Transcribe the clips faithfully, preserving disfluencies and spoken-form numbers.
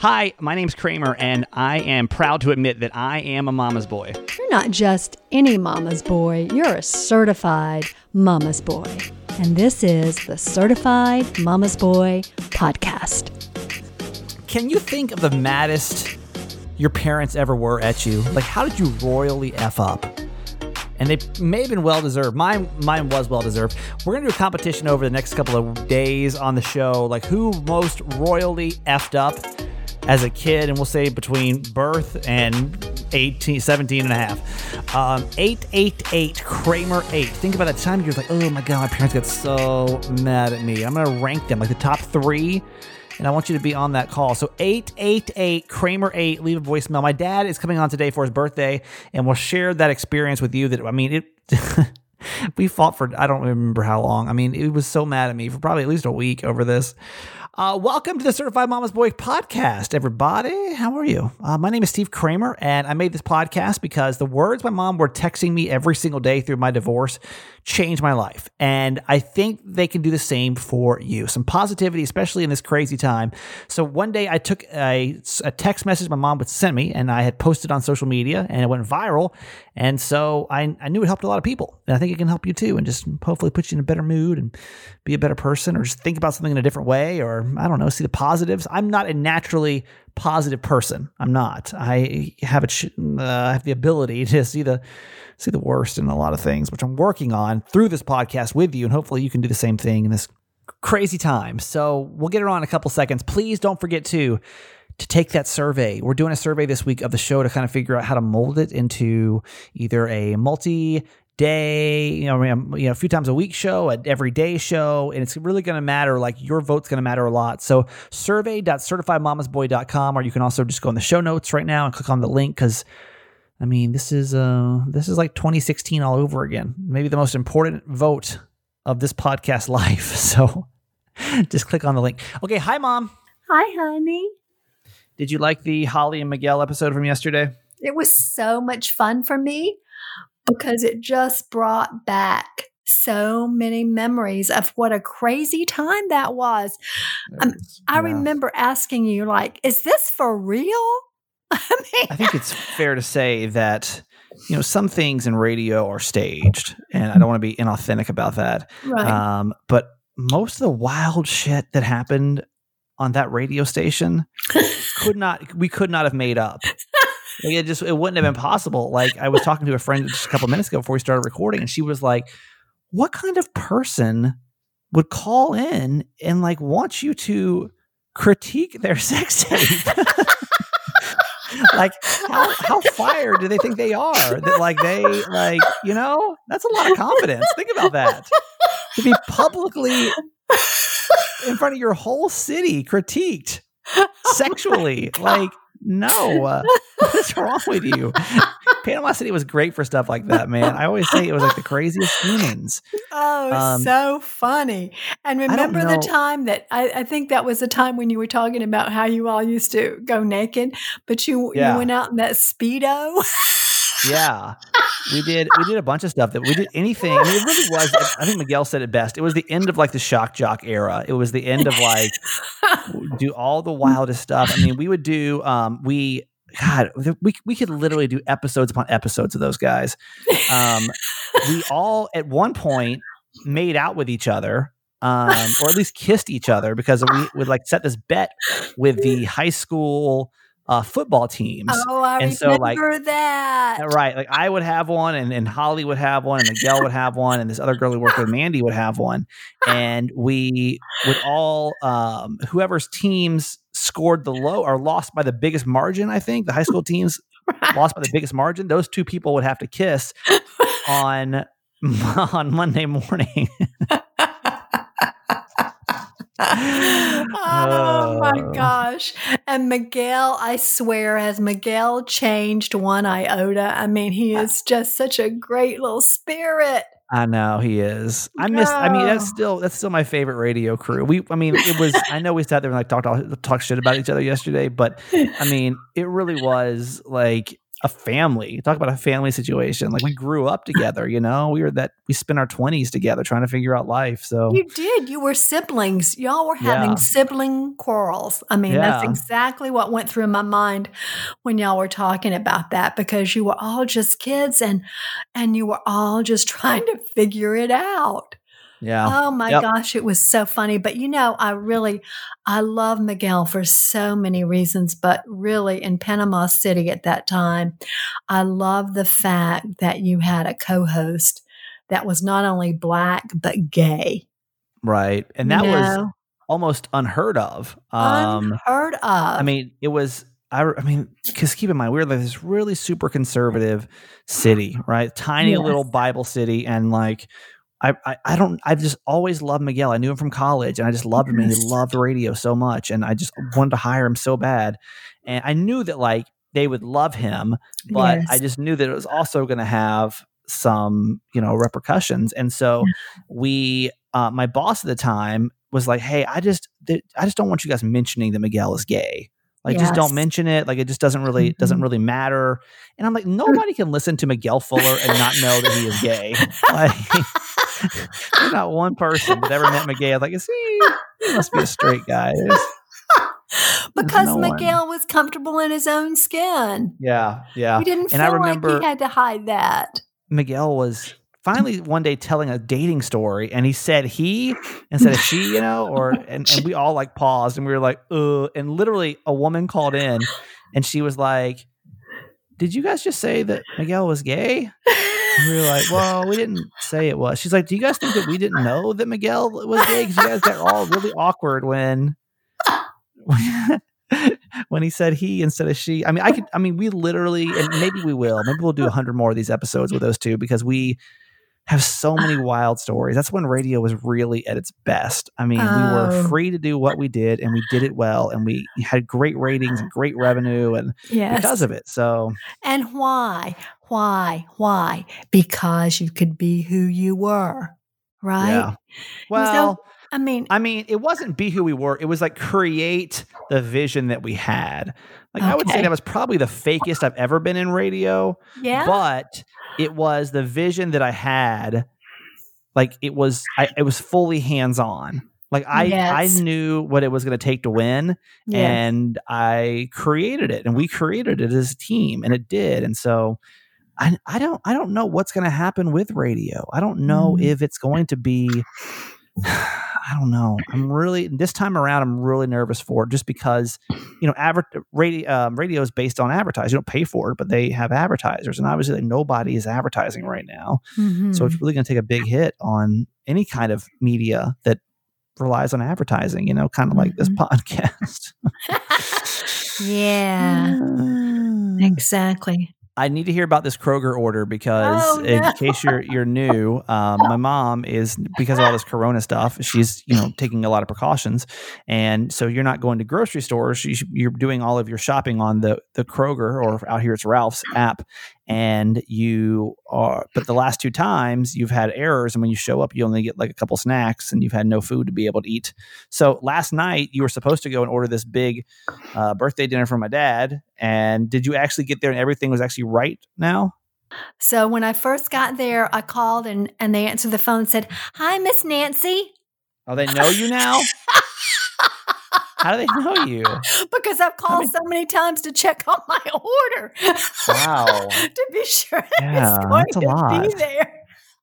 Hi, my name's Kramer, and I am proud to admit that I am a mama's boy. You're not just any mama's boy, you're a certified mama's boy. And this is the Certified Mama's Boy Podcast. Can you think of the maddest your parents ever were at you? Like, how did you royally F up? And they may have been well-deserved. Mine mine was well-deserved. We're going to do a competition over the next couple of days on the show, like who most royally effed up as a kid, and we'll say between birth and eighteen, seventeen and a half. Um, eight eight eight Kramer eight. Think about that time you're like, oh my God, my parents got so mad at me. I'm going to rank them like the top three. And I want you to be on that call. So eight eight eight Kramer eight, leave a voicemail. My dad is coming on today for his birthday, and we'll share that experience with you. That I mean, it. We fought for, I don't remember how long. I mean, he was so mad at me for probably at least a week over this. Uh, welcome to the Certified Mama's Boy Podcast, everybody. How are you? Uh, my name is Steve Kramer, and I made this podcast because the words my mom were texting me every single day through my divorce changed my life. And I think they can do the same for you. Some positivity, especially in this crazy time. So one day I took a, a text message my mom would send me, and I had posted on social media, and it went viral. And so I, I knew it helped a lot of people. And I think it can help you too, and just hopefully put you in a better mood and be a better person, or just think about something in a different way, or I don't know, see the positives. I'm not a naturally positive person. I'm not. I have a, uh, have the ability to see the see the worst in a lot of things, which I'm working on through this podcast with you, and hopefully you can do the same thing in this crazy time. So we'll get it on in a couple seconds. Please don't forget to to take that survey. We're doing a survey this week of the show to kind of figure out how to mold it into either a multi day, you know, you know, a few times a week show, an everyday show, and it's really going to matter. Like, your vote's going to matter a lot. So survey dot certified mamas boy dot com, or you can also just go in the show notes right now and click on the link, because I mean, this is uh, this is like twenty sixteen all over again. Maybe the most important vote of this podcast life. So just click on the link. Okay, hi, Mom. Hi, honey. Did you like the Holly and Miguel episode from yesterday? It was so much fun for me, because it just brought back so many memories of what a crazy time that was. Um, I remember asking you, like, is this for real? I mean, I think it's fair to say that, you know, some things in radio are staged, and I don't want to be inauthentic about that. Right. Um, but most of the wild shit that happened on that radio station could not, we could not have made up. Like, it just, it wouldn't have been possible. Like, I was talking to a friend just a couple minutes ago before we started recording, and she was like, what kind of person would call in and like want you to critique their sex tape? Like, how, how fired do they think they are? That like they like, you know, that's a lot of confidence. Think about that. To be publicly in front of your whole city critiqued sexually. Oh, like, no, uh, what's wrong with you? Panama City was great for stuff like that, man. I always say it was like the craziest humans. Oh, um, so funny. And remember the time that I, I think that was the time when you were talking about how you all used to go naked, but you, yeah. you went out in that Speedo. Yeah, we did. We did a bunch of stuff that we did anything. I mean, it really was. I think Miguel said it best. It was the end of like the shock jock era. It was the end of like do all the wildest stuff. I mean, we would do. Um, we God, we we could literally do episodes upon episodes of those guys. Um, we all at one point made out with each other, um, or at least kissed each other, because we would like set this bet with the high school Uh, football teams. Oh, I and remember so, like, that. Right. Like, I would have one, and, and Holly would have one, and Miguel would have one, and this other girl who worked with, Mandy, would have one. And we would all, um, whoever's teams scored the low or lost by the biggest margin, I think, the high school teams right. lost by the biggest margin, those two people would have to kiss on, on Monday morning. Oh my gosh. And Miguel, I swear, has Miguel changed one iota? I mean, he is just such a great little spirit. I know he is. I miss, I mean, that's still, that's still my favorite radio crew. We, I mean, it was, I know we sat there and like talked all, talked shit about each other yesterday, but I mean, it really was like, a family. Talk about a family situation. Like, we grew up together, you know, we were that we spent our twenties together trying to figure out life. So you did, you were siblings. Y'all were having yeah. sibling quarrels. I mean, yeah. that's exactly what went through my mind when y'all were talking about that, because you were all just kids and, and you were all just trying to figure it out. Yeah. Oh my yep. gosh, it was so funny. But you know, I really, I love Miguel for so many reasons, but really in Panama City at that time, I love the fact that you had a co-host that was not only black, but gay. Right. And that you know? was almost unheard of. Um, unheard of. I mean, it was, I, I mean, because keep in mind, we're like this really super conservative city, right? Tiny yes. little Bible city. And like, I, I, I don't, I've just always loved Miguel. I knew him from college and I just loved him and he loved radio so much. And I just wanted to hire him so bad. And I knew that like they would love him, but yes. I just knew that it was also going to have some, you know, repercussions. And so we, uh, my boss at the time was like, hey, I just, th- I just don't want you guys mentioning that Miguel is gay. Like, yes. just don't mention it. Like, it just doesn't really mm-hmm. doesn't really matter. And I'm like, nobody can listen to Miguel Fuller and not know that he is gay. Like, there's not one person that ever met Miguel. Like, is he? He must be a straight guy. There's, because there's no Miguel one. was comfortable in his own skin. Yeah, yeah. He didn't feel and I remember like he had to hide that. Miguel was finally one day telling a dating story and he said he instead of she, you know, or, and, and we all like paused and we were like, uh, and literally a woman called in and she was like, did you guys just say that Miguel was gay? And we were like, well, we didn't say it was. She's like, do you guys think that we didn't know that Miguel was gay? Cause you guys got all really awkward when, when he said he instead of she. I mean, I could, I mean, we literally, and maybe we will, maybe we'll do a hundred more of these episodes with those two because we have so many wild stories. That's when radio was really at its best. I mean, oh. we were free to do what we did and we did it well and we had great ratings and great revenue and yes. because of it. So, and why, why, why? Because you could be who you were, right? Yeah. Well, so, I mean, I mean, it wasn't be who we were. It was like create the vision that we had. Like okay. I would say that was probably the fakest I've ever been in radio. Yeah. But it was the vision that I had. Like it was, I, it was fully hands-on. Like I, yes. I knew what it was going to take to win yes. and I created it and we created it as a team and it did. And so I, I don't, I don't know what's going to happen with radio. I don't know mm. if it's going to be, I don't know. I'm really, this time around, I'm really nervous for it just because, you know, adver- radio, um, radio is based on advertising. You don't pay for it, but they have advertisers. And obviously like, nobody is advertising right now. Mm-hmm. So it's really going to take a big hit on any kind of media that relies on advertising, you know, kind of mm-hmm. like this podcast. yeah, mm. exactly. I need to hear about this Kroger order because oh, no. in case you're you're new, um, my mom is, because of all this Corona stuff, she's, you know, taking a lot of precautions. And so you're not going to grocery stores. You, you're doing all of your shopping on the, the Kroger or out here it's Ralph's app. And you are, but the last two times you've had errors. And when you show up, you only get like a couple snacks and you've had no food to be able to eat. So last night you were supposed to go and order this big uh, birthday dinner for my dad. And did you actually get there and everything was actually right now? So when I first got there, I called and, and they answered the phone and said, hi, Miss Nancy. Oh, they know you now? How do they know you? Because I've called I mean, so many times to check on my order. Wow. To be sure yeah, it's going to lot. be there.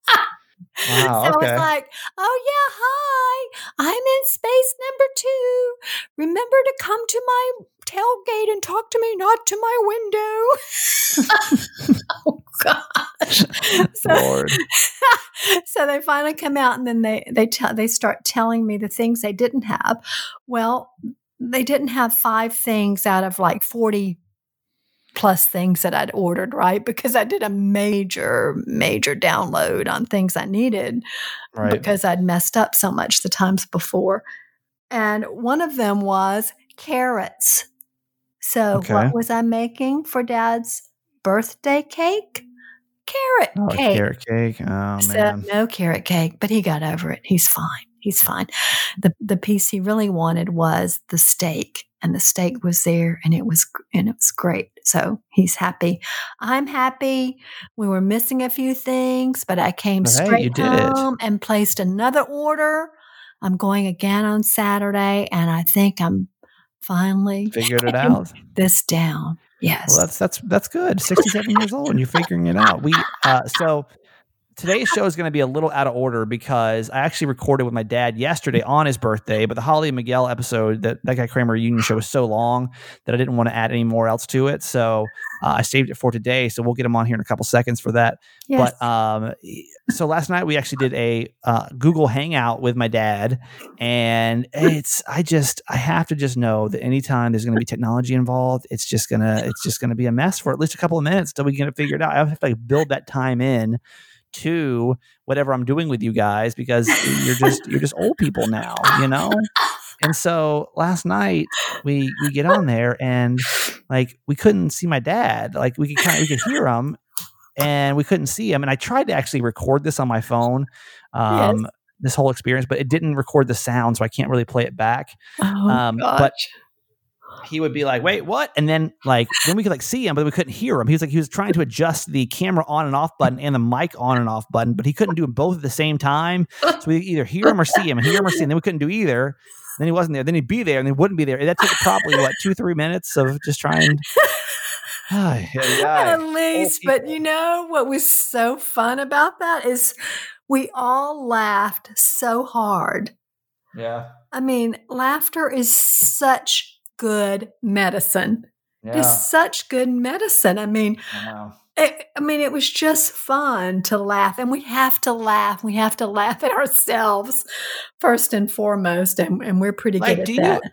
Wow, so okay. I was like, oh yeah, hi, I'm in space number two. Remember to come to my tailgate and talk to me, not to my window. Oh gosh. Lord. So, so they finally come out and then they they t- they start telling me the things they didn't have. Well, they didn't have five things out of like forty plus things that I'd ordered, right? Because I did a major, major download on things I needed right. because I'd messed up so much the times before. And one of them was carrots. So okay. what was I making for Dad's birthday cake? Carrot oh, cake. Carrot cake. Oh, so, man. No carrot cake, but he got over it. He's fine. He's fine. The, the piece he really wanted was the steak. and the steak was there, and it was and it was great. So he's happy. I'm happy. We were missing a few things, but I came right, straight home it. and placed another order. I'm going again on Saturday, and I think I'm finally figured it out. This down. Yes. Well, that's that's that's good. sixty-seven years old, and you're figuring it out. We uh, so. Today's show is going to be a little out of order because I actually recorded with my dad yesterday on his birthday, but the Holly and Miguel episode, that, that guy Kramer reunion show, was so long that I didn't want to add any more else to it. So uh, I saved it for today. So we'll get him on here in a couple seconds for that. Yes. But um, so last night we actually did a uh, Google Hangout with my dad, and it's, I just, I have to just know that anytime there's going to be technology involved, it's just going to, it's just going to be a mess for at least a couple of minutes till we get it figured out. I have to like build that time in to whatever I'm doing with you guys, because you're just you're just old people now, you know? And so last night we we get on there, and like we couldn't see my dad. Like we could kind of, we could hear him and we couldn't see him. And I tried to actually record this on my phone, um yes. this whole experience, but it didn't record the sound, so I can't really play it back. Oh, um gosh. But he would be like, wait, what? And then like, then we could like see him, but we couldn't hear him. He was like, he was trying to adjust the camera on and off button and the mic on and off button, but he couldn't do both at the same time. So we either hear him or see him, and hear him or see him. Then we couldn't do either. Then he wasn't there. Then he'd be there, and he wouldn't be there. And that took probably what, two, three minutes of just trying. At oh, least, but you know what was so fun about that is we all laughed so hard. Yeah. I mean, laughter is such good medicine. Yeah. It's such good medicine. I mean, wow. it, I mean, it was just fun to laugh, and we have to laugh. We have to laugh at ourselves first and foremost, and, and we're pretty like, good at do that. You-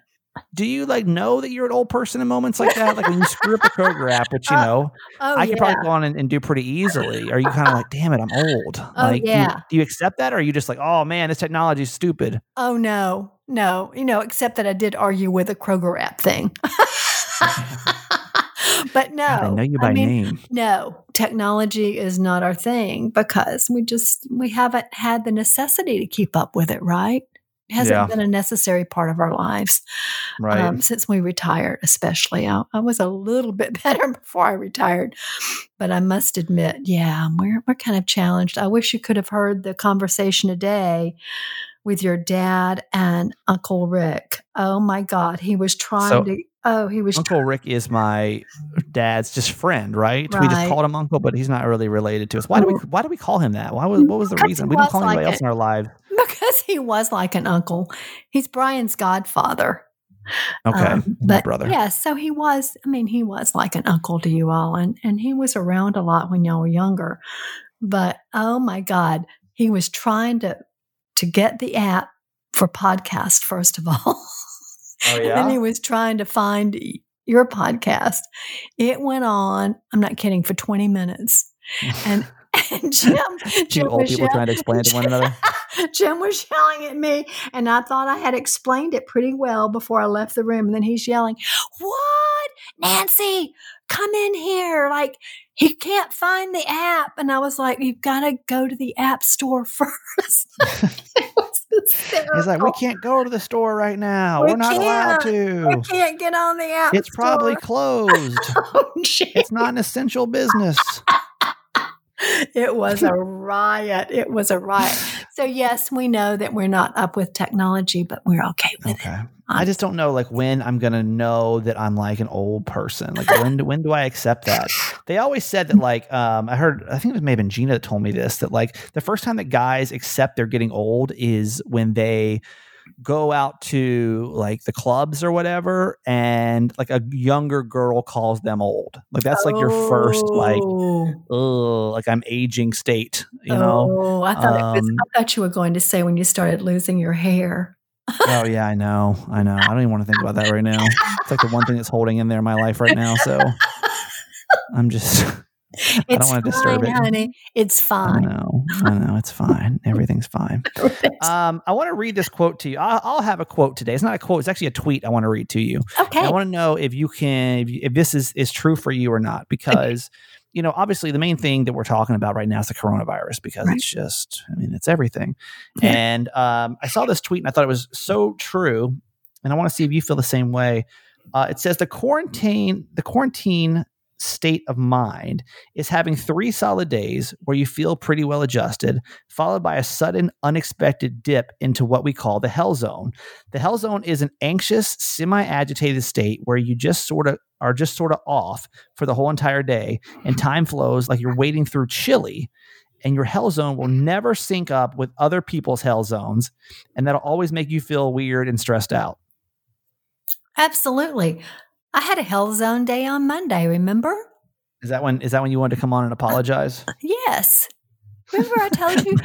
Do you like know that you're an old person in moments like that? Like when you screw up a Kroger app, which you know, oh, oh, I could yeah. probably go on and, and do pretty easily. Are you kind of like, damn it, I'm old? Oh, like, yeah. do, you, do you accept that? Or are you just like, oh man, this technology is stupid? Oh no, no. You know, except that I did argue with a Kroger app thing. But no, God, I know you by I mean, name. No, technology is not our thing because we just, we haven't had the necessity to keep up with it. Right. hasn't yeah. been a necessary part of our lives right. um, since we retired, especially. I, I was a little bit better before I retired, but I must admit, yeah, we're we're kind of challenged. I wish you could have heard the conversation today with your dad and Uncle Rick. Oh my God, he was trying so, to. Oh, he was. Uncle try- Rick is my dad's just friend, right? right? We just called him Uncle, but he's not really related to us. Why do we? Why do we call him that? Why was? What was the reason? We didn't call anybody like else in our lives. Because he was like an uncle. He's Brian's godfather. Okay. Um, but my brother. Yeah, so he was, I mean, he was like an uncle to you all. And, and he was around a lot when y'all were younger. But, oh my God, he was trying to to get the app for podcast, first of all. Oh, yeah? And then he was trying to find your podcast. It went on, I'm not kidding, for twenty minutes. And And Jim, Jim, Jim old people yelling, trying to explain it to one another. Jim was yelling at me, and I thought I had explained it pretty well before I left the room. And then he's yelling, "What, Nancy? Come in here!" Like he can't find the app, and I was like, "You've got to go to the app store first." It was hysterical. He's like, "We can't go to the store right now. We We're not allowed to. We can't get on the app. It's store. Probably closed. Oh, it's not an essential business." It was a riot. It was a riot. So yes, we know that we're not up with technology, but we're okay with okay. it. Um, I just don't know like when I'm going to know that I'm like an old person. Like when, when do I accept that? They always said that like, um, I heard, I think it may have been Gina that told me this, that like the first time that guys accept they're getting old is when they go out to like the clubs or whatever, and like a younger girl calls them old. Like that's like oh. your first like, oh, like I'm aging state. You oh, know. I thought um, it was, I thought you were going to say when you started losing your hair. Oh yeah, I know, I know. I don't even want to think about that right now. It's like the one thing that's holding in there in my life right now. So I'm just. It's I don't want to disturb it, honey. It's fine. I know, I know, it's fine. Everything's fine. Um, I want to read this quote to you. I'll, I'll have a quote today. It's not a quote. It's actually a tweet. I want to read to you. Okay. And I want to know if you can, if, you, if this is is true for you or not, because okay. you know, obviously, the main thing that we're talking about right now is the coronavirus, because right. it's just, I mean, it's everything. Yeah. And um, I saw this tweet and I thought it was so true, and I want to see if you feel the same way. Uh, it says the quarantine, the quarantine state of mind is having three solid days where you feel pretty well adjusted, followed by a sudden unexpected dip into what we call the hell zone. The hell zone is an anxious, semi-agitated state where you just sort of are just sort of off for the whole entire day, and time flows like you're wading through chili, and your hell zone will never sync up with other people's hell zones, and that'll always make you feel weird and stressed out. Absolutely. I had a hell zone day on Monday, remember? Is that when is that when you wanted to come on and apologize? Uh, yes. Remember I told you?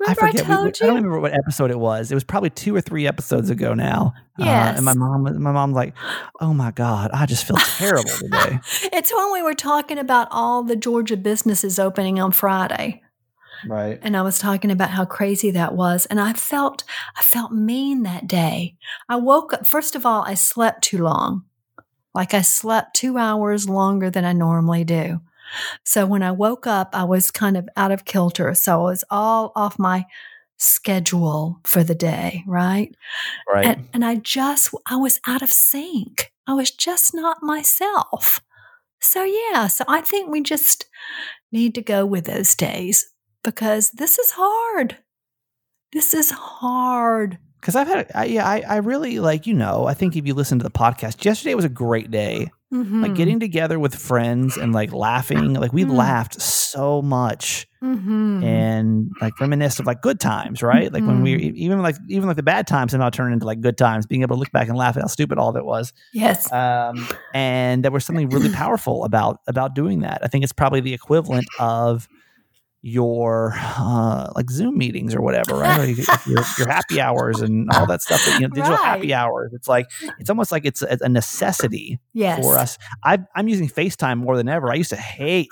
Remember I, I told we, you? I don't remember what episode it was. It was probably two or three episodes ago now. Yes. Uh, and my mom my mom's like, oh my God, I just feel terrible today. It's when we were talking about all the Georgia businesses opening on Friday. Right. And I was talking about how crazy that was. And I felt I felt mean that day. I woke up, first of all, I slept too long. Like I slept two hours longer than I normally do. So when I woke up, I was kind of out of kilter. So I was all off my schedule for the day, right? Right. And, and I just, I was out of sync. I was just not myself. So yeah, so I think we just need to go with those days because this is hard. This is hard. Because I've had, I, yeah, I, I really like, you know, I think if you listen to the podcast, yesterday was a great day. Mm-hmm. Like getting together with friends and like laughing, like we mm-hmm. laughed so much mm-hmm. and like reminisced of like good times, right? Mm-hmm. Like when we, even like, even like the bad times somehow turned into like good times, being able to look back and laugh at how stupid all of it was. Yes. Um, and there was something really powerful about, about doing that. I think it's probably the equivalent of your uh, like Zoom meetings or whatever, right? your, your happy hours and all that stuff. That, you know, digital right. happy hours. It's like it's almost like it's a, a necessity yes. for us. I've, I'm using FaceTime more than ever. I used to hate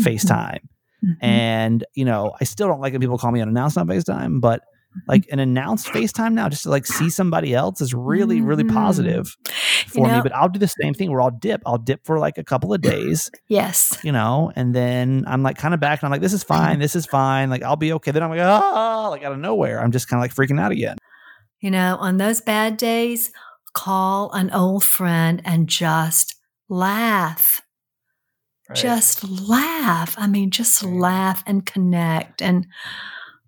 FaceTime, mm-hmm. and you know I still don't like when people call me unannounced on FaceTime. But like an announced FaceTime now, just to like see somebody else is really mm-hmm. really positive for you know, me. But I'll do the same thing where I'll dip. I'll dip for like a couple of days. Yes. You know, and then I'm like kind of back and I'm like, this is fine. This is fine. Like, I'll be okay. Then I'm like, oh, like out of nowhere. I'm just kind of like freaking out again. You know, on those bad days, call an old friend and just laugh. Right. Just laugh. I mean, just laugh and connect. And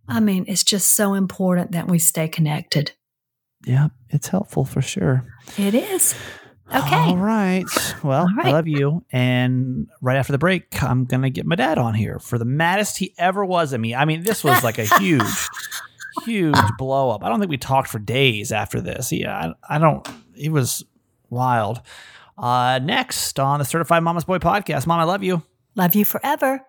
I mean, it's just so important that we stay connected. Yeah, it's helpful for sure. It is. Okay. All right. Well, All right. I love you. And right after the break, I'm going to get my dad on here for the maddest he ever was at me. I mean, this was like a huge, huge blow up. I don't think we talked for days after this. Yeah, I, I don't. It was wild. Uh, next on the Certified Mama's Boy podcast. Mom, I love you. Love you forever.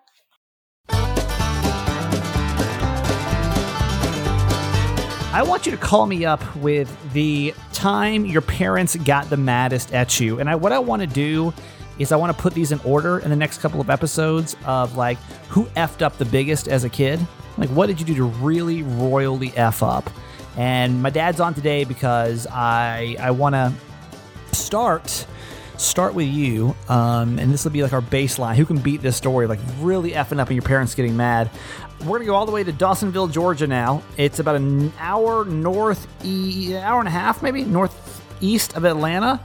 I want you to call me up with the time your parents got the maddest at you. And I, what I want to do is I want to put these in order in the next couple of episodes of like who effed up the biggest as a kid. Like what did you do to really royally F up? And my dad's on today because I I want to start start with you. Um, and this will be like our baseline. Who can beat this story? Like really effing up and your parents getting mad. We're going to go all the way to Dawsonville, Georgia now. It's about an hour north, e- hour and a half maybe, northeast of Atlanta.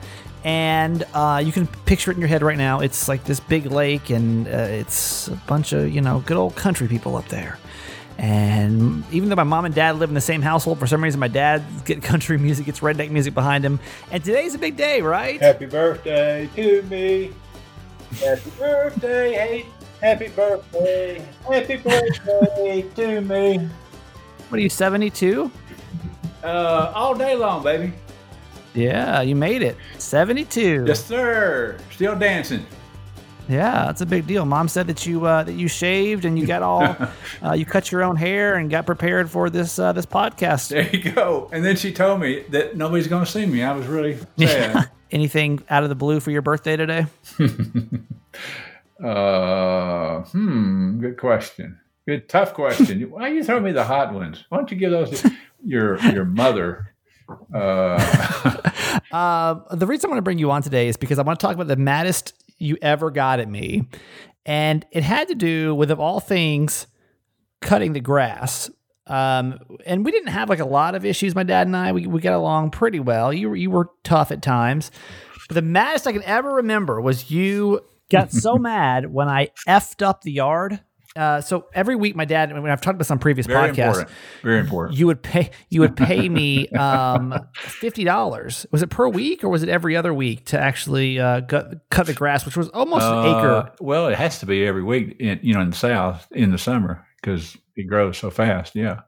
And uh, you can picture it in your head right now. It's like this big lake, and uh, it's a bunch of, you know, good old country people up there. And even though my mom and dad live in the same household, for some reason my dad gets country music, gets redneck music behind him. And today's a big day, right? Happy birthday to me. Happy birthday, hey. Happy birthday, happy birthday to me. What are you, seventy-two? Uh, all day long, baby. Yeah, you made it. seventy-two. Yes, sir. Still dancing. Yeah, that's a big deal. Mom said that you uh, that you shaved and you got all, uh, you cut your own hair and got prepared for this uh, this podcast. There you go. And then she told me that nobody's going to see me. I was really sad. Anything out of the blue for your birthday today? Uh, hmm, good question. Good, tough question. Why you throw me the hot ones? Why don't you give those to your your mother? Uh. uh, the reason I want to bring you on today is because I want to talk about the maddest you ever got at me. And it had to do with, of all things, cutting the grass. Um, and we didn't have like a lot of issues, my dad and I. We we got along pretty well. You, you were tough at times. But the maddest I can ever remember was you got so mad when I effed up the yard. Uh, so every week, my dad, when I've talked about some previous very podcasts, important. very important, you would pay, you would pay me um, fifty dollars. Was it per week or was it every other week to actually uh, gut, cut the grass, which was almost uh, an acre? Well, it has to be every week, in, you know, in the South in the summer because it grows so fast. Yeah.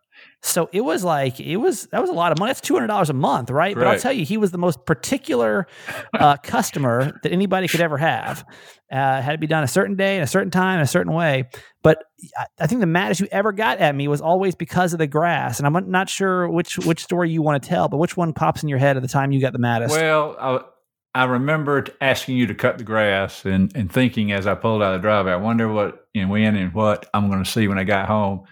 So it was like, it was, that was a lot of money. That's two hundred dollars a month, right? right? But I'll tell you, he was the most particular uh, customer that anybody could ever have. Uh, had to be done a certain day, and a certain time, in a certain way. But I, I think the maddest you ever got at me was always because of the grass. And I'm not sure which, which story you want to tell, but which one pops in your head at the time you got the maddest? Well, I, I remember asking you to cut the grass and, and thinking as I pulled out of the driveway, I wonder what and when and what I'm going to see when I got home.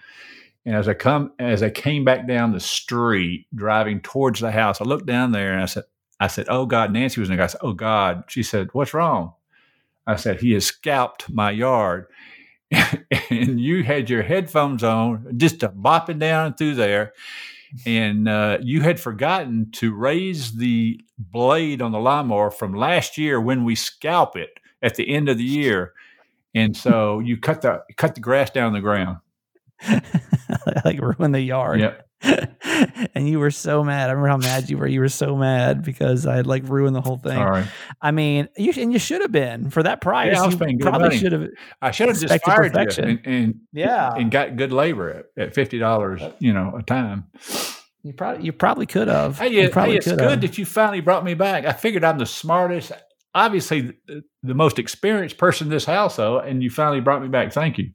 And as I come, as I came back down the street, driving towards the house, I looked down there and I said, I said, oh God, Nancy was in there. I said, oh God. She said, what's wrong? I said, he has scalped my yard. And you had your headphones on, just bopping down through there. And uh, you had forgotten to raise the blade on the lawnmower from last year when we scalp it at the end of the year. And so you cut the, cut the grass down the ground. Like ruin the yard. Yep. And you were so mad. I remember how mad you were. You were so mad because I had like ruined the whole thing. Sorry. I mean, you and you should have been for that price. Yeah, I was paying good money. Should have. I should have just fired perfection. you and, and yeah, and got good labor at, at fifty dollars, you know, a time. You probably you probably could have. Hey, you, hey it's could've. good that you finally brought me back. I figured I'm the smartest, obviously the, the most experienced person in this house, though, and you finally brought me back. Thank you.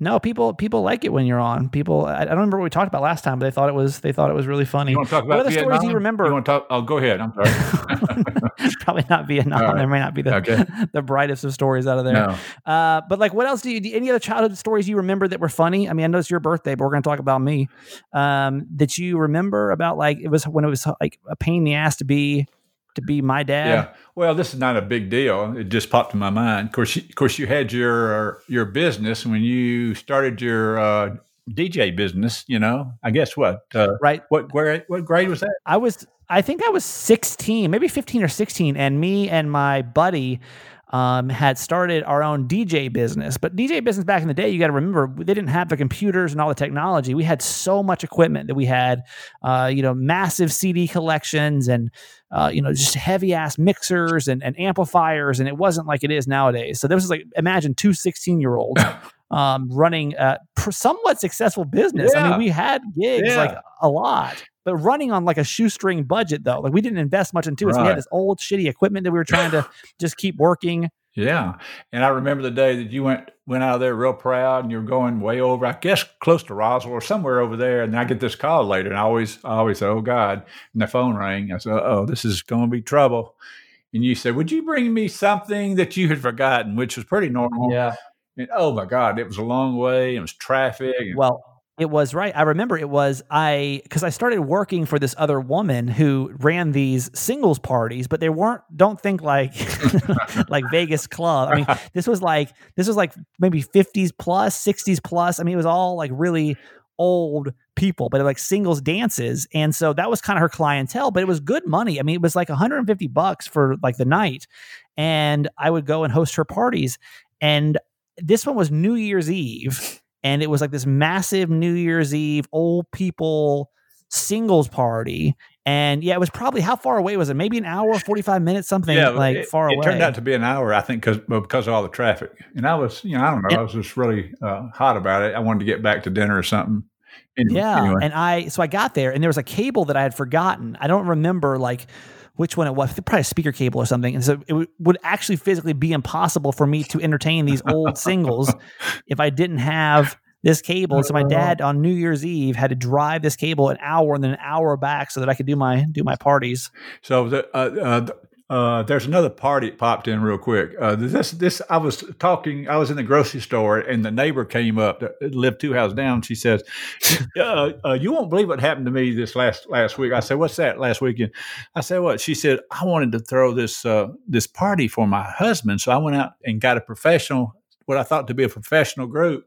No, people people like it when you're on. People, I, I don't remember what we talked about last time, but they thought it was they thought it was really funny. You want to talk about what other stories do you remember? You want to talk? Oh, go ahead. I'm sorry. Probably not Vietnam. Right. There may not be the okay. the brightest of stories out of there. No. Uh, but like, what else do you? Do any other childhood stories you remember that were funny? I mean, I know it's your birthday, but we're going to talk about me. Um, that you remember about like it was when it was like a pain in the ass to be. to be my dad. Yeah. Well, this is not a big deal. It just popped in my mind. Of course, you, of course you had your, your business when you started your, uh, D J business, you know, I guess what, uh, right. What, where, what grade was that? I was, I think I was sixteen, maybe fifteen or sixteen. And me and my buddy, um, had started our own D J business, but D J business back in the day, you got to remember they didn't have the computers and all the technology. We had so much equipment that we had, uh, you know, massive C D collections and, uh, you know, just heavy ass mixers and, and amplifiers. And it wasn't like it is nowadays. So this was like, imagine two sixteen year olds um, running a somewhat successful business. Yeah. I mean, we had gigs yeah. like a lot. But running on like a shoestring budget, though, like we didn't invest much into it. Right. So we had this old shitty equipment that we were trying to just keep working. Yeah. And I remember the day that you went went out of there real proud and you were going way over, I guess, close to Roswell or somewhere over there. And I get this call later and I always, I always say, oh, God. And the phone rang. I said, oh, this is going to be trouble. And you said, would you bring me something that you had forgotten, which was pretty normal. Yeah. And oh, my God, it was a long way. It was traffic. And- well. It was right. I remember it was I because I started working for this other woman who ran these singles parties, but they weren't. Don't think like like Vegas club. I mean, this was like this was like maybe fifties plus, sixties plus. I mean, it was all like really old people, but like singles dances, and so that was kind of her clientele. But it was good money. I mean, it was like one hundred fifty bucks for like the night, and I would go and host her parties. And this one was New Year's Eve. And it was like this massive New Year's Eve old people singles party. And yeah, it was probably, how far away was it? Maybe an hour, forty-five minutes, something yeah, like it, far it away. It turned out to be an hour, I think, cause, because of all the traffic. And I was, you know, I don't know. And, I was just really uh, hot about it. I wanted to get back to dinner or something. Anyway, yeah. Anyway. And I, so I got there and there was a cable that I had forgotten. I don't remember like which one it was, probably a speaker cable or something. And so it w- would actually physically be impossible for me to entertain these old singles if I didn't have this cable. So my dad on New Year's Eve had to drive this cable an hour and then an hour back so that I could do my, do my parties. So the, uh, uh, uh, there's another party that popped in real quick. Uh, this, this, I was talking, I was in the grocery store and the neighbor came up that lived two houses down. She says, uh, uh, you won't believe what happened to me this last, last week. I said, what's that last weekend? I said, what? She said, I wanted to throw this, uh, this party for my husband. So I went out and got a professional, what I thought to be a professional group.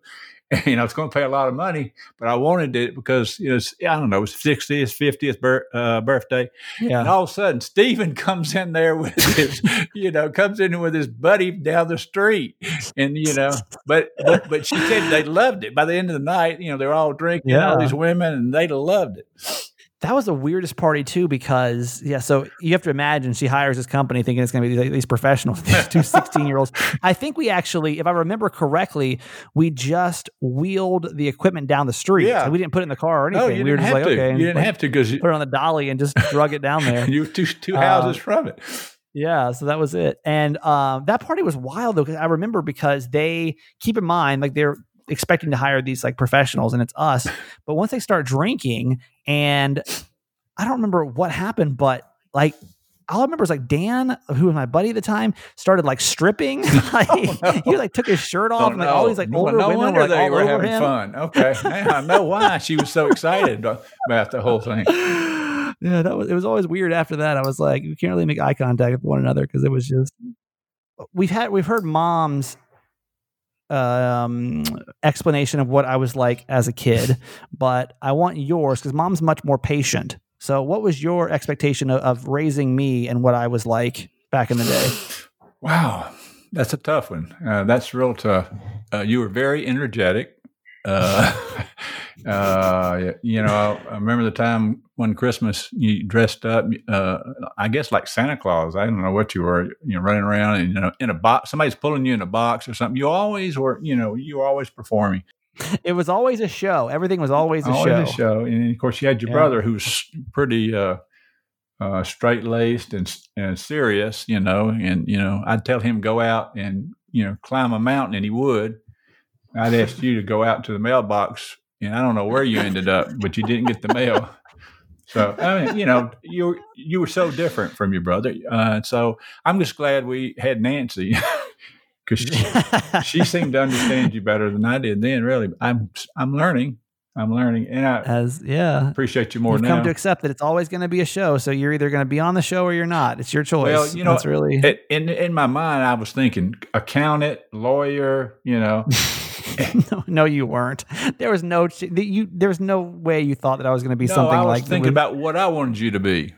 and I was going to pay a lot of money, but I wanted it because, you know, I don't know, it was sixtieth, fiftieth birthday. Yeah. And all of a sudden, Stephen comes in there with his, you know, comes in with his buddy down the street. And, you know, but, but, but she said they loved it. By the end of the night, you know, they're all drinking, yeah. all these women, and they loved it. That was the weirdest party too, because yeah. So you have to imagine she hires this company thinking it's going to be these professionals, these two sixteen year olds. I think we actually, if I remember correctly, we just wheeled the equipment down the street. Yeah. So we didn't put it in the car or anything. No, you we didn't were just have like, to. okay, you didn't like, have to because put it on the dolly and just drug it down there. You were two, two houses uh, from it. Yeah, so that was it. And um, that party was wild though, because I remember because they keep in mind like they're expecting to hire these like professionals and it's us. But once they start drinking, and I don't remember what happened, but like all I remember is like Dan, who was my buddy at the time, started like stripping. like, oh, no. He like took his shirt off, oh, and like, no. all these like older well, no women were, like, they all were over having him. Fun. Okay, now I know why she was so excited about the whole thing. Yeah, that was. It was always weird. After that, I was like, you can't really make eye contact with one another because it was just. We've had we've heard moms. um explanation of what I was like as a kid, but I want yours because mom's much more patient. So what was your expectation of, of raising me and what I was like back in the day? Wow, that's a tough one. Uh, that's real tough. Uh, you were very energetic. Uh, uh, you know, I remember the time one Christmas you dressed up, uh, I guess like Santa Claus. I don't know what you were, you know, running around and, you know, in a box, somebody's pulling you in a box or something. You always were, you know, you were always performing. It was always a show. Everything was always a always show. Always a show. And of course you had your yeah. brother who's pretty, uh, uh, straight laced and, and serious, you know, and, you know, I'd tell him go out and, you know, climb a mountain and he would. I'd asked you to go out to the mailbox, and I don't know where you ended up, but you didn't get the mail. So, I mean, you know, you you were so different from your brother. Uh, so I'm just glad we had Nancy because she, she seemed to understand you better than I did then, really. I'm I'm learning. I'm learning. And I As, yeah. appreciate you more You've now. You've come to accept that it's always going to be a show, so you're either going to be on the show or you're not. It's your choice. Well, you know, that's really... it, in, in my mind, I was thinking accountant, lawyer, you know... No, no, you weren't. There was no ch- you. There was no way you thought that I was going to be no, something like. I was like thinking about what I wanted you to be.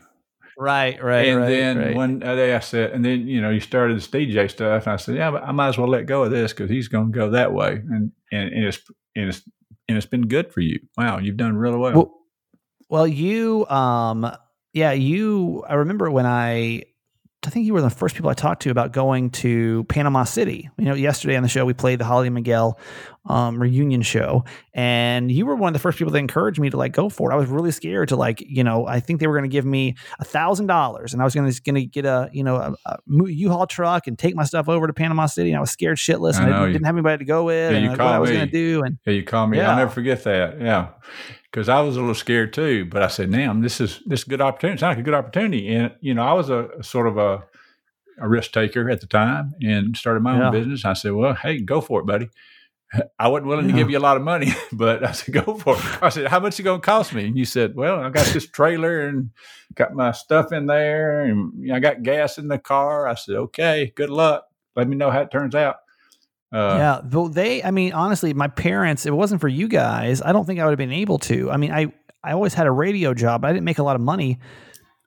Right, right, and right. And then one day I said, and then you know you started this D J stuff, and I said, yeah, but I might as well let go of this because he's going to go that way, and and, and it's and it's and it's been good for you. Wow, you've done really well. Well, well you, um, yeah, you. I remember when I. I think you were the first people I talked to about going to Panama City. You know, yesterday on the show, we played the Holly and Miguel um, reunion show, and you were one of the first people that encouraged me to like go for it. I was really scared to like, you know, I think they were going to give me a thousand dollars and I was going to going to get a, you know, a, a U-Haul truck and take my stuff over to Panama City. And I was scared shitless. And I, I didn't you, have anybody to go with yeah, and like, what I was going to do. And yeah, you called me. Yeah. I'll never forget that. Yeah. Because I was a little scared too, but I said, "Damn, this is this is a good opportunity. It's not like a good opportunity." And you know, I was a, a sort of a, a risk taker at the time, and started my yeah. own business. I said, "Well, hey, go for it, buddy." I wasn't willing yeah. to give you a lot of money, but I said, "Go for it." I said, "How much is it going to cost me?" And you said, "Well, I got this trailer and got my stuff in there, and I got gas in the car." I said, "Okay, good luck. Let me know how it turns out." Uh, yeah, though they, I mean, honestly, my parents, if it wasn't for you guys, I don't think I would have been able to. I mean, I, I always had a radio job. But I didn't make a lot of money,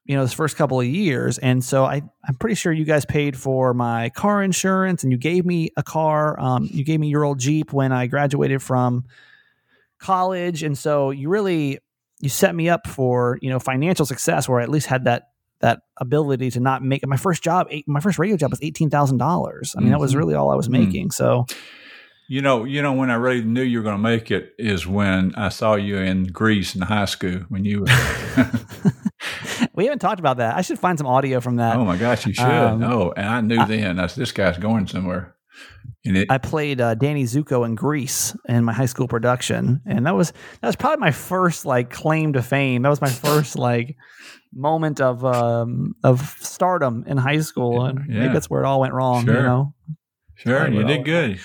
you know, this first couple of years. And so I, I'm pretty sure you guys paid for my car insurance and you gave me a car. Um, you gave me your old Jeep when I graduated from college. And so you really, you set me up for, you know, financial success where I at least had that. that ability to not make my first job, my first radio job was eighteen thousand dollars. I mean, mm-hmm. that was really all I was making. Mm-hmm. So, you know, you know, when I really knew you were going to make it is when I saw you in Grease in high school when you were. We haven't talked about that. I should find some audio from that. Oh my gosh, you should. Um, oh, and I knew I, then I, this guy's going somewhere. And it, I played uh, Danny Zuko in Grease in my high school production. And that was, that was probably my first like claim to fame. That was my first like moment of, um, of stardom in high school. And yeah. maybe that's where it all went wrong, sure. you know? Sure. You did good.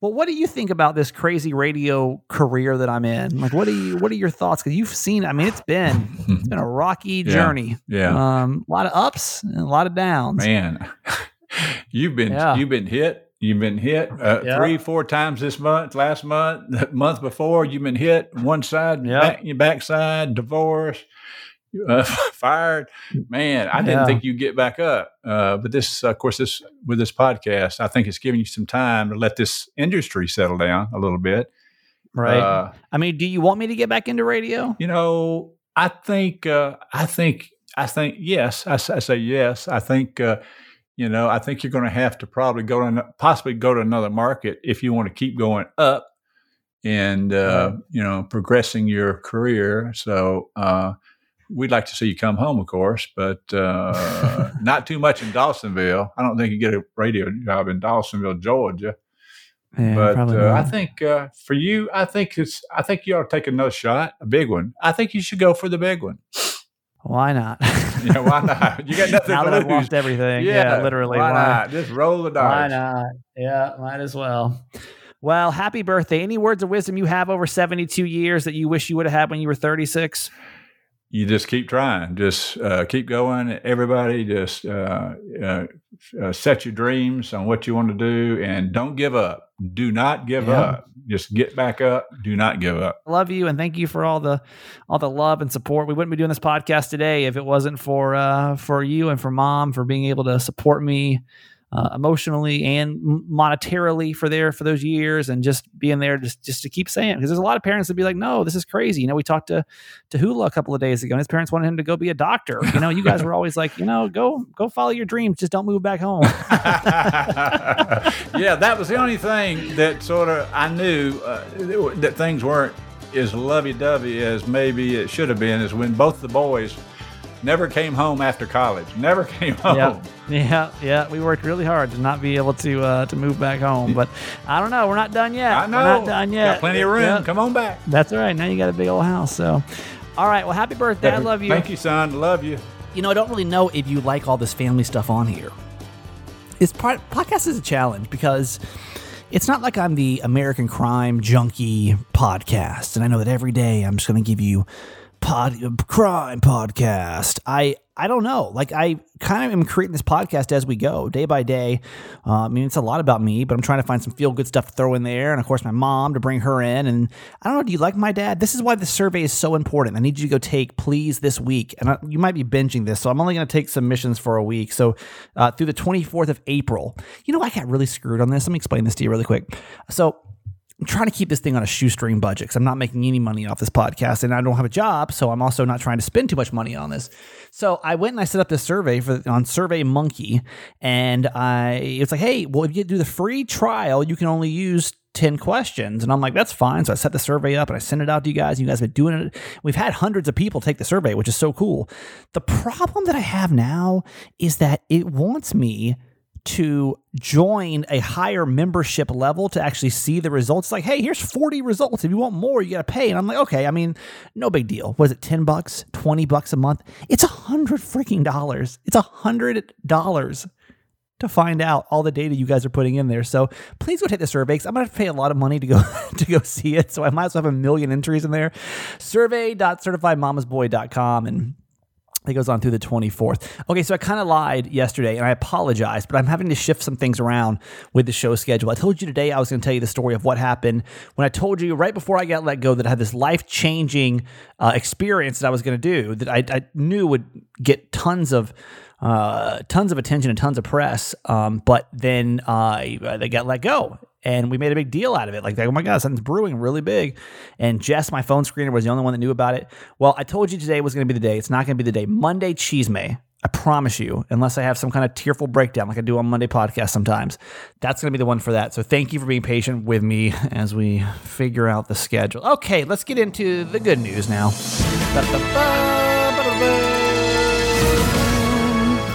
Well, what do you think about this crazy radio career that I'm in? Like, what do you, what are your thoughts? Cause you've seen, I mean, it's been, it's been a rocky yeah. journey. Yeah. Um, a lot of ups and a lot of downs, man. You've been, yeah. you've been hit. You've been hit uh, yeah. three, four times this month, last month, the month before. You've been hit one side, yeah. back, your backside, divorced, uh, fired. Man, I didn't yeah. think you'd get back up. Uh, but this, of course, this with this podcast, I think it's giving you some time to let this industry settle down a little bit. Right. Uh, I mean, do you want me to get back into radio? You know, I think, uh, I think, I think, yes. I, I say yes. I think, uh, you know, I think you're going to have to probably go to possibly go to another market if you want to keep going up and, uh, you know, progressing your career. So uh, we'd like to see you come home, of course, but uh, not too much in Dawsonville. I don't think you get a radio job in Dawsonville, Georgia. Yeah, but uh, I think uh, for you, I think it's I think you ought to take another shot, a big one. I think you should go for the big one. Why not? Yeah, why not? You got nothing now to that lose. I've lost everything. Yeah, yeah literally. Why, why not? Just roll the dice. Why not? Yeah, might as well. Well, happy birthday. Any words of wisdom you have over seventy-two years that you wish you would have had when you were thirty-six? You just keep trying. Just uh, keep going. Everybody, just uh, uh, uh, set your dreams on what you want to do and don't give up. Do not give yeah. up. Just get back up. Do not give up. Love you. And thank you for all the, all the love and support. We wouldn't be doing this podcast today if it wasn't for, uh, for you and for Mom for being able to support me uh, emotionally and monetarily for there, for those years and just being there just, just to keep saying, because there's a lot of parents that be like, no, this is crazy. You know, we talked to, to Hula a couple of days ago and his parents wanted him to go be a doctor. You know, you guys were always like, you know, go, go follow your dreams. Just don't move back home. Yeah. That was the only thing that sort of, I knew uh, that things weren't as lovey-dovey as maybe it should have been is when both the boys never came home after college. Never came home. Yeah, yeah, yeah. We worked really hard to not be able to uh, to move back home. But I don't know. We're not done yet. I know. We're not done yet. Got plenty of room. Yeah. Come on back. That's all right. Now you got a big old house. So, all right. Well, happy birthday. Happy, I love you. Thank you, son. Love you. You know, I don't really know if you like all this family stuff on here. This part, podcast is a challenge because it's not like I'm the American Crime Junkie podcast. And I know that every day I'm just going to give you Pod, crime podcast. I I don't know. Like, I kind of am creating this podcast as we go, day by day. Uh, I mean, it's a lot about me, but I'm trying to find some feel-good stuff to throw in there. And, of course, my mom to bring her in. And I don't know, do you like my dad? This is why the survey is so important. I need you to go take, please, this week. And I, you might be binging this, so I'm only going to take submissions for a week. So uh, through the twenty-fourth of April. You know, I got really screwed on this. Let me explain this to you really quick. So I'm trying to keep this thing on a shoestring budget because I'm not making any money off this podcast and I don't have a job. So I'm also not trying to spend too much money on this. So I went and I set up this survey for on Survey Monkey and I it's like, hey, well, if you do the free trial, you can only use ten questions. And I'm like, that's fine. So I set the survey up and I sent it out to you guys. You guys have been doing it. We've had hundreds of people take the survey, which is so cool. The problem that I have now is that it wants me to join a higher membership level to actually see the results. It's like, hey, here's forty results. If you want more, you got to pay. And I'm like, okay, I mean, no big deal. Was it ten bucks, twenty bucks a month? It's a hundred freaking dollars. It's a hundred dollars to find out all the data you guys are putting in there. So please go take the survey because I'm going to have to pay a lot of money to go to go see it. So I might as well have a million entries in there. survey dot certified mamas boy dot com and it goes on through the twenty-fourth. Okay, so I kind of lied yesterday, and I apologize, but I'm having to shift some things around with the show schedule. I told you today I was going to tell you the story of what happened when I told you right before I got let go that I had this life-changing uh, experience that I was going to do that I, I knew would get tons of uh, tons of attention and tons of press, um, but then uh, they got let go. And we made a big deal out of it. Like, oh my God, something's brewing really big. And Jess, my phone screener, was the only one that knew about it. Well, I told you today was going to be the day. It's not going to be the day. Monday, Cheesemay. I promise you, unless I have some kind of tearful breakdown like I do on Monday podcast sometimes, that's going to be the one for that. So thank you for being patient with me as we figure out the schedule. Okay, let's get into the good news now.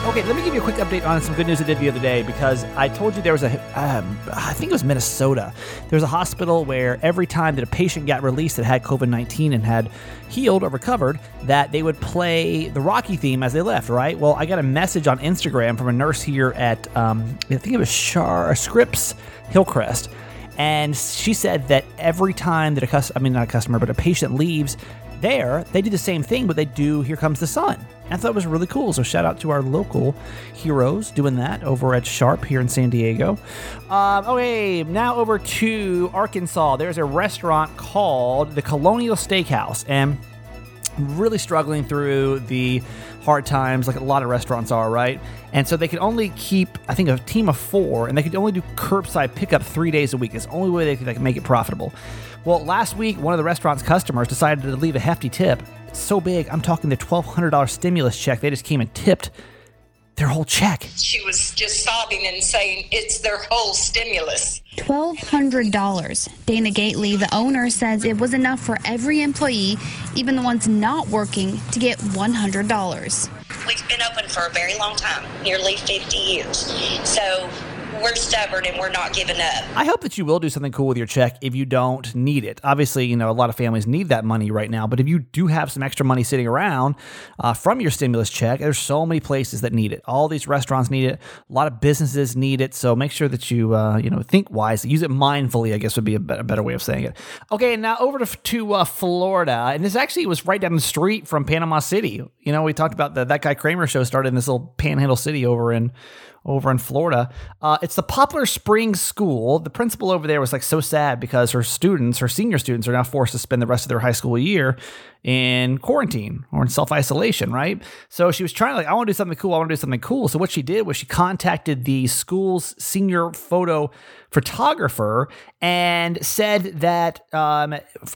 Okay, let me give you a quick update on some good news I did the other day because I told you there was a, um, I think it was Minnesota. There was a hospital where every time that a patient got released that had covid nineteen and had healed or recovered, that they would play the Rocky theme as they left, right? Well, I got a message on Instagram from a nurse here at, um, I think it was Char, Scripps Hillcrest. And she said that every time that a customer, I mean, not a customer, but a patient leaves, there, they do the same thing, but they do Here Comes the Sun. I thought it was really cool. So shout out to our local heroes doing that over at Sharp here in San Diego. Um, okay, now over to Arkansas. There's a restaurant called the Colonial Steakhouse, and really struggling through the hard times like a lot of restaurants are, right? And so they could only keep, I think, a team of four, and they could only do curbside pickup three days a week. It's the only way they could like, make it profitable. Well, last week, one of the restaurant's customers decided to leave a hefty tip. So big, I'm talking the twelve hundred dollars stimulus check. They just came and tipped their whole check. She was just sobbing and saying it's their whole stimulus. twelve hundred dollars. Dana Gately, the owner, says it was enough for every employee, even the ones not working, to get one hundred dollars. We've been open for a very long time, nearly fifty years. So we're stubborn and we're not giving up. I hope that you will do something cool with your check if you don't need it. Obviously, you know, a lot of families need that money right now, but if you do have some extra money sitting around uh, from your stimulus check, there's so many places that need it. All these restaurants need it. A lot of businesses need it. So make sure that you, uh, you know, think wisely. Use it mindfully, I guess would be a better way of saying it. Okay, now over to, to uh, Florida. And this actually was right down the street from Panama City. You know, we talked about the That Guy Kramer show started in this little panhandle city over in over in Florida. Uh, it's the Poplar Springs School. The principal over there was like so sad because her students, her senior students, are now forced to spend the rest of their high school year in quarantine or in self-isolation, right? So she was trying to like, I want to do something cool. I want to do something cool. So what she did was she contacted the school's senior photo photographer and said that um,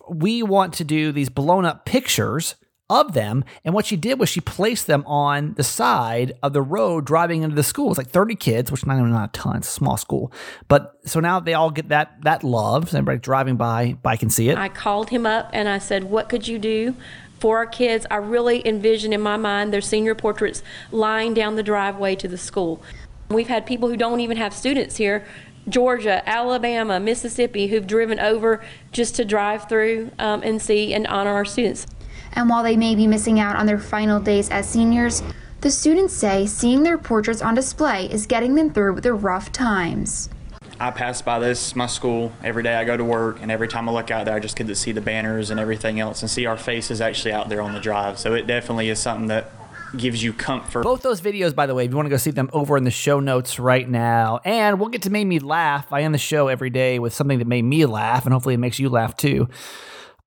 we want to do these blown up pictures of them. And what she did was she placed them on the side of the road driving into the school. It's like thirty kids, which not even not a ton, it's a small school. But so now they all get that that love. So everybody driving by, by can see it. I called him up and I said, what could you do for our kids? I really envision in my mind their senior portraits lying down the driveway to the school. We've had people who don't even have students here, Georgia, Alabama, Mississippi, who've driven over just to drive through um, and see and honor our students. And while they may be missing out on their final days as seniors, the students say seeing their portraits on display is getting them through the rough times. I pass by this, my school, every day I go to work, and every time I look out there I just get to see the banners and everything else and see our faces actually out there on the drive. So it definitely is something that gives you comfort. Both those videos, by the way, if you want to go see them, over in the show notes right now. And we'll get to Made Me Laugh. I end the show every day with something that made me laugh, and hopefully it makes you laugh too.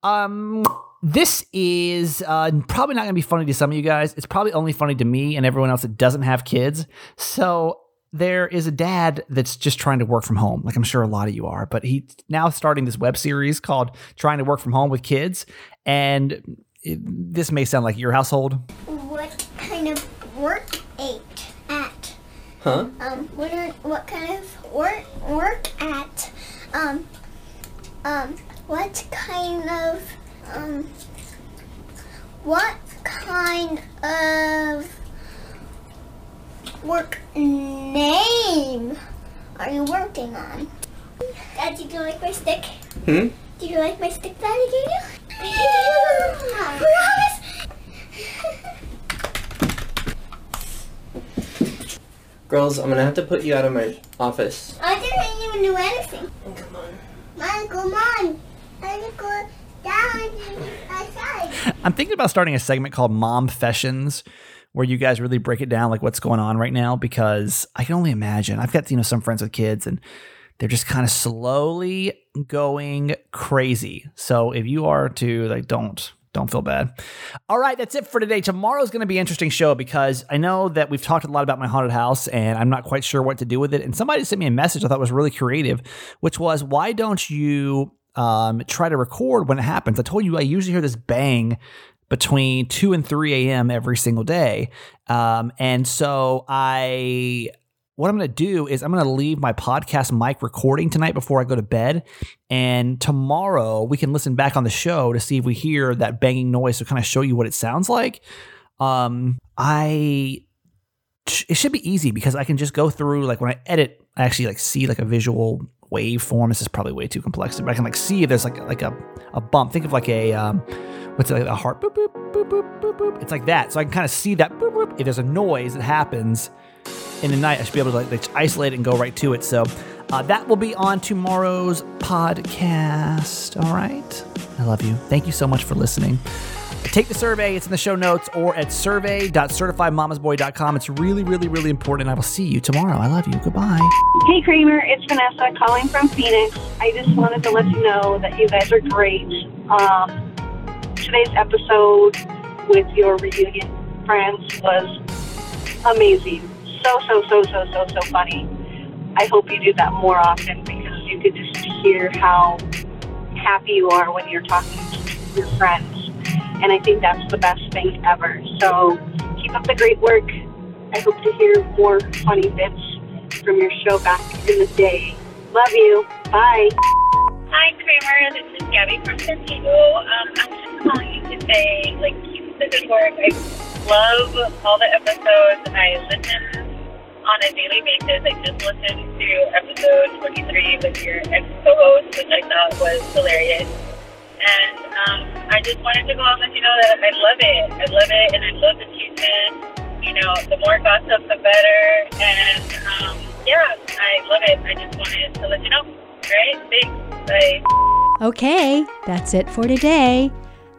Um... This is uh, probably not going to be funny to some of you guys. It's probably only funny to me and everyone else that doesn't have kids. So there is a dad that's just trying to work from home, like I'm sure a lot of you are. But he's now starting this web series called Trying to Work from Home with Kids. And it, this may sound like your household. What kind of work ate at? Huh? Um, what, are, what kind of work, work at? Um, um, what kind of... Um, what kind of work name are you working on? Dad, did you like my stick? Hmm? Did you like my stick that I gave you? I promise! Girls, I'm gonna have to put you out of my office. I didn't even do anything. Oh, come on. Mom, come on. I'm going I'm thinking about starting a segment called Mom Fessions, where you guys really break it down, like what's going on right now, because I can only imagine. I've got, you know, some friends with kids and they're just kind of slowly going crazy. So if you are too, like, don't. Don't feel bad. All right, that's it for today. Tomorrow's going to be an interesting show because I know that we've talked a lot about my haunted house and I'm not quite sure what to do with it. And somebody sent me a message I thought was really creative, which was, why don't you Um, try to record when it happens? I told you I usually hear this bang between two and three a.m. every single day. Um, and so I... What I'm going to do is I'm going to leave my podcast mic recording tonight before I go to bed. And tomorrow we can listen back on the show to see if we hear that banging noise to kind of show you what it sounds like. Um, I... It should be easy because I can just go through, like when I edit, I actually like see like a visual waveform. This is probably way too complex, but I can like see if there's like like a, a bump. Think of like a um, what's it, like a heart boop boop boop boop boop boop. It's like that, so I can kind of see that boop boop. If there's a noise that happens in the night, I should be able to like, like isolate it and go right to it. So uh, that will be on tomorrow's podcast. All right, I love you. Thank you so much for listening. Take the survey. It's in the show notes or at survey dot certified mamas boy dot com. It's really, really, really important. And I will see you tomorrow. I love you. Goodbye. Hey, Kramer. It's Vanessa calling from Phoenix. I just wanted to let you know that you guys are great. Um, today's episode with your reunion friends was amazing. So, so, so, so, so, so funny. I hope you do that more often because you could just hear how happy you are when you're talking to your friends. And I think that's the best thing ever. So keep up the great work. I hope to hear more funny bits from your show back in the day. Love you. Bye. Hi, Kramer. This is Gabby from Santiago. Um, I'm just calling you to say, like, keep the good work. I love all the episodes. I listen on a daily basis. I just listened to episode twenty-three with your ex-co-host, which I thought was hilarious. And um, I just wanted to go on and let you know that I love it. I love it, and I love the season. You know, the more gossip, the better. And, um, yeah, I love it. I just wanted to let you know. All right? Thanks. Bye. Okay, that's it for today.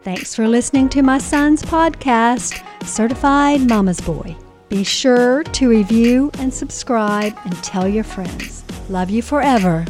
Thanks for listening to my son's podcast, Certified Mama's Boy. Be sure to review and subscribe and tell your friends. Love you forever.